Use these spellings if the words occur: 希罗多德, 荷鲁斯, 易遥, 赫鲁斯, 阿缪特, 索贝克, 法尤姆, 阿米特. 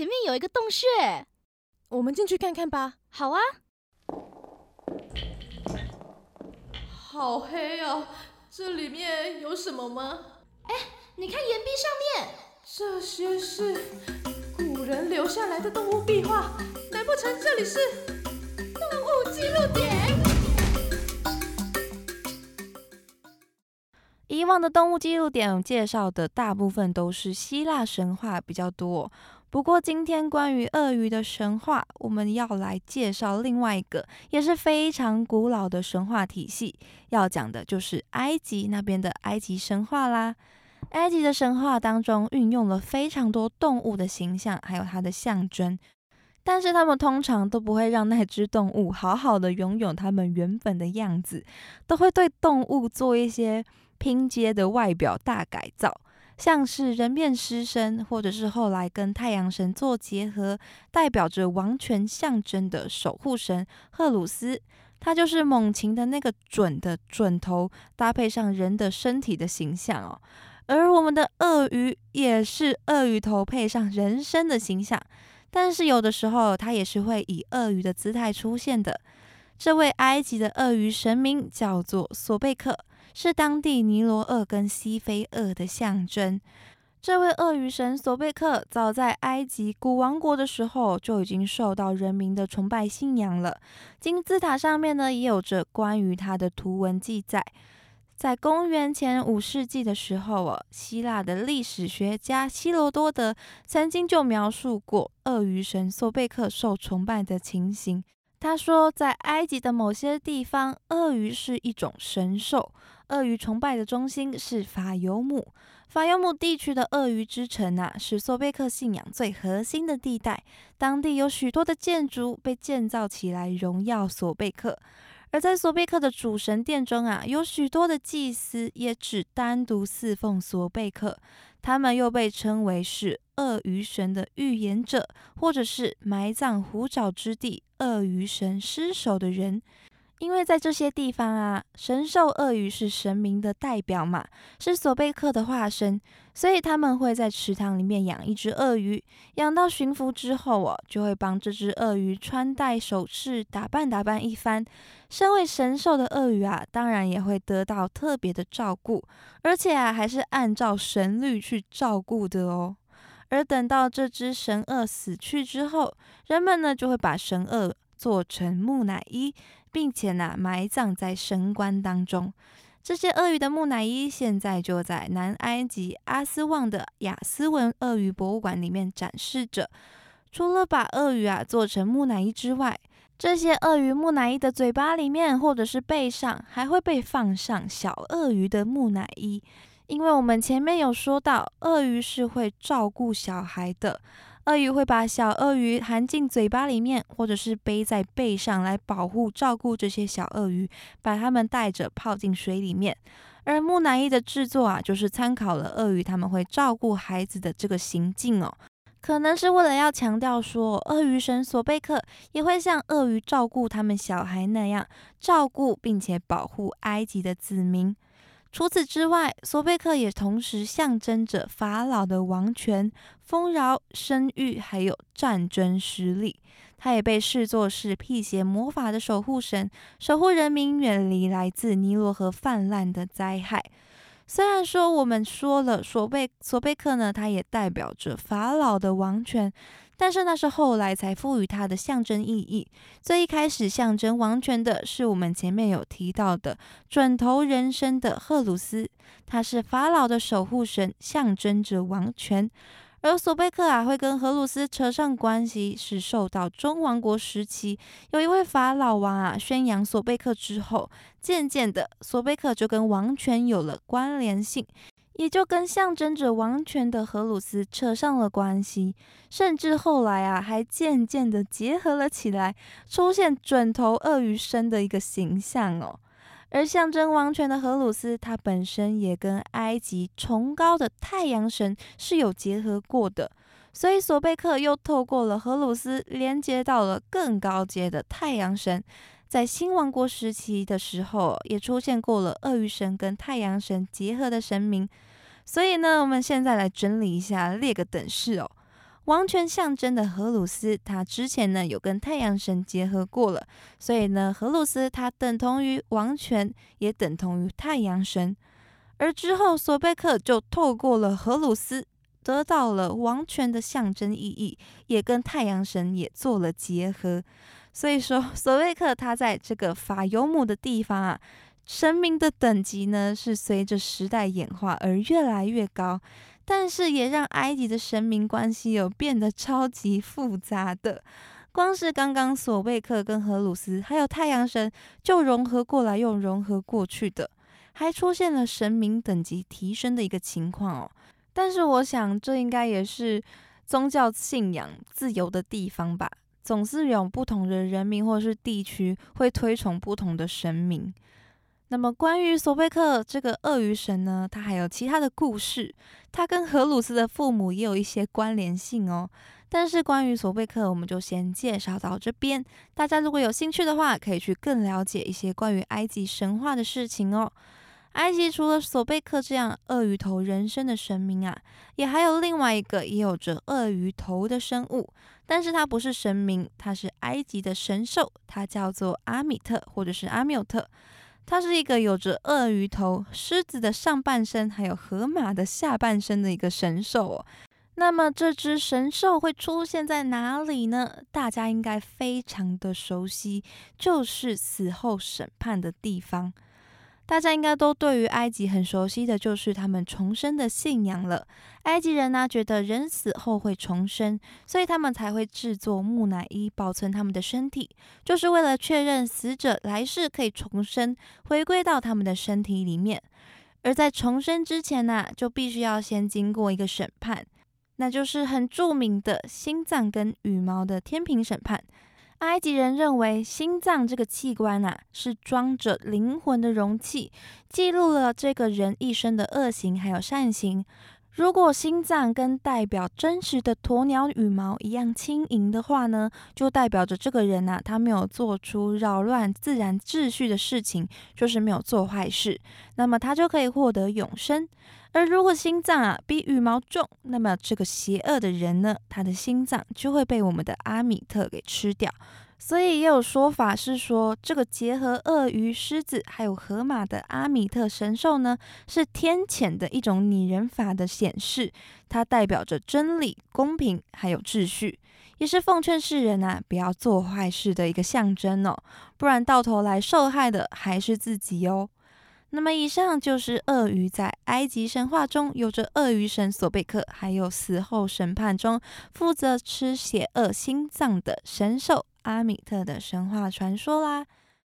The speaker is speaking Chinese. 前面有一个洞穴，我们进去看看吧。好啊。好黑啊，这里面有什么吗？哎，你看岩壁上面，这些是古人留下来的动物壁画，难不成这里是动物记录点？以往的动物记录点介绍的大部分都是希腊神话比较多，不过今天关于鳄鱼的神话，我们要来介绍另外一个也是非常古老的神话体系，要讲的就是埃及那边的埃及神话啦。埃及的神话当中运用了非常多动物的形象，还有它的象征，但是他们通常都不会让那只动物好好的拥有他们原本的样子，都会对动物做一些拼接的外表大改造，像是人面狮身，或者是后来跟太阳神做结合，代表着王权象征的守护神赫鲁斯，他就是猛禽的那个准的准头，搭配上人的身体的形象哦。而我们的鳄鱼也是鳄鱼头配上人身的形象，但是有的时候它也是会以鳄鱼的姿态出现的。这位埃及的鳄鱼神明叫做索贝克，是当地尼罗鳄跟西非鳄的象征。这位鳄鱼神索贝克早在埃及古王国的时候就已经受到人民的崇拜信仰了，金字塔上面呢也有着关于他的图文记载。在公元前5世纪的时候希腊的历史学家希罗多德曾经就描述过鳄鱼神索贝克受崇拜的情形。他说，在埃及的某些地方，鳄鱼是一种神兽，鳄鱼崇拜的中心是法尤姆。法尤姆地区的鳄鱼之城是索贝克信仰最核心的地带，当地有许多的建筑被建造起来荣耀索贝克。而在索贝克的主神殿中有许多的祭司也只单独侍奉索贝克，他们又被称为是鳄鱼神的预言者，或者是埋葬虎爪之地鳄鱼神尸首的人。因为在这些地方神兽鳄鱼是神明的代表嘛，是索贝克的化身，所以他们会在池塘里面养一只鳄鱼，养到驯服之后就会帮这只鳄鱼穿戴首饰，打扮一番。身为神兽的鳄鱼当然也会得到特别的照顾，而且还是按照神律去照顾的哦。而等到这只神鳄死去之后，人们呢就会把神鳄做成木乃伊，并且埋葬在神棺当中。这些鳄鱼的木乃伊现在就在南埃及阿斯旺的亚斯文鳄鱼博物馆里面展示着。除了把鳄鱼做成木乃伊之外，这些鳄鱼木乃伊的嘴巴里面或者是背上还会被放上小鳄鱼的木乃伊，因为我们前面有说到鳄鱼是会照顾小孩的，鳄鱼会把小鳄鱼含进嘴巴里面，或者是背在背上来保护照顾这些小鳄鱼，把它们带着泡进水里面。而木乃伊的制作就是参考了鳄鱼他们会照顾孩子的这个行径哦，可能是为了要强调说鳄鱼神索贝克也会像鳄鱼照顾他们小孩那样照顾并且保护埃及的子民。除此之外，索贝克也同时象征着法老的王权、丰饶、生育，还有战争实力。他也被视作是辟邪魔法的守护神，守护人民远离来自尼罗河泛滥的灾害。虽然说我们说了索贝克呢，他也代表着法老的王权，但是那是后来才赋予它的象征意义。最一开始象征王权的是我们前面有提到的准头人身的赫鲁斯，他是法老的守护神，象征着王权。而索贝克会跟荷鲁斯扯上关系，是受到中王国时期有一位法老王宣扬索贝克之后，渐渐的索贝克就跟王权有了关联性，也就跟象征着王权的荷鲁斯扯上了关系，甚至后来还渐渐的结合了起来，出现准头鳄鱼身的一个形象哦。而象征王权的荷鲁斯，他本身也跟埃及崇高的太阳神是有结合过的，所以索贝克又透过了荷鲁斯连接到了更高阶的太阳神。在新王国时期的时候，也出现过了鳄鱼神跟太阳神结合的神明。所以呢，我们现在来整理一下，列个等式哦。王权象征的荷鲁斯，他之前呢有跟太阳神结合过了，所以呢荷鲁斯他等同于王权，也等同于太阳神。而之后索贝克就透过了荷鲁斯得到了王权的象征意义，也跟太阳神也做了结合。所以说索贝克他在这个法尤姆的地方啊，神明的等级呢是随着时代演化而越来越高，但是也让埃及的神明关系有变得超级复杂的。光是刚刚索贝克跟荷鲁斯还有太阳神就融合过来又融合过去的，还出现了神明等级提升的一个情况哦。但是我想这应该也是宗教信仰自由的地方吧，总是有不同的人民或是地区会推崇不同的神明。那么关于索贝克这个鳄鱼神呢，他还有其他的故事，他跟荷鲁斯的父母也有一些关联性哦。但是关于索贝克我们就先介绍到这边，大家如果有兴趣的话可以去更了解一些关于埃及神话的事情哦。埃及除了索贝克这样鳄鱼头人身的神明啊，也还有另外一个也有着鳄鱼头的生物，但是它不是神明，它是埃及的神兽，它叫做阿米特或者是阿缪特。它是一个有着鳄鱼头、狮子的上半身还有河马的下半身的一个神兽哦。那么这只神兽会出现在哪里呢？大家应该非常的熟悉，就是死后审判的地方。大家应该都对于埃及很熟悉的就是他们重生的信仰了。埃及人呢，觉得人死后会重生，所以他们才会制作木乃伊保存他们的身体，就是为了确认死者来世可以重生，回归到他们的身体里面。而在重生之前呢，就必须要先经过一个审判，那就是很著名的心脏跟羽毛的天平审判。埃及人认为心脏这个器官啊，是装着灵魂的容器，记录了这个人一生的恶行还有善行。如果心脏跟代表真实的鸵鸟羽毛一样轻盈的话呢，就代表着这个人啊，他没有做出扰乱自然秩序的事情，就是没有做坏事，那么他就可以获得永生。而如果心脏啊比羽毛重，那么这个邪恶的人呢，他的心脏就会被我们的阿米特给吃掉。所以也有说法是说，这个结合鳄鱼、狮子还有河马的阿米特神兽呢，是天谴的一种拟人法的显示，它代表着真理、公平还有秩序，也是奉劝世人啊不要做坏事的一个象征哦，不然到头来受害的还是自己哦。那么以上就是鳄鱼在埃及神话中有着鳄鱼神索贝克，还有死后审判中负责吃邪恶心脏的神兽阿米特的神话传说啦。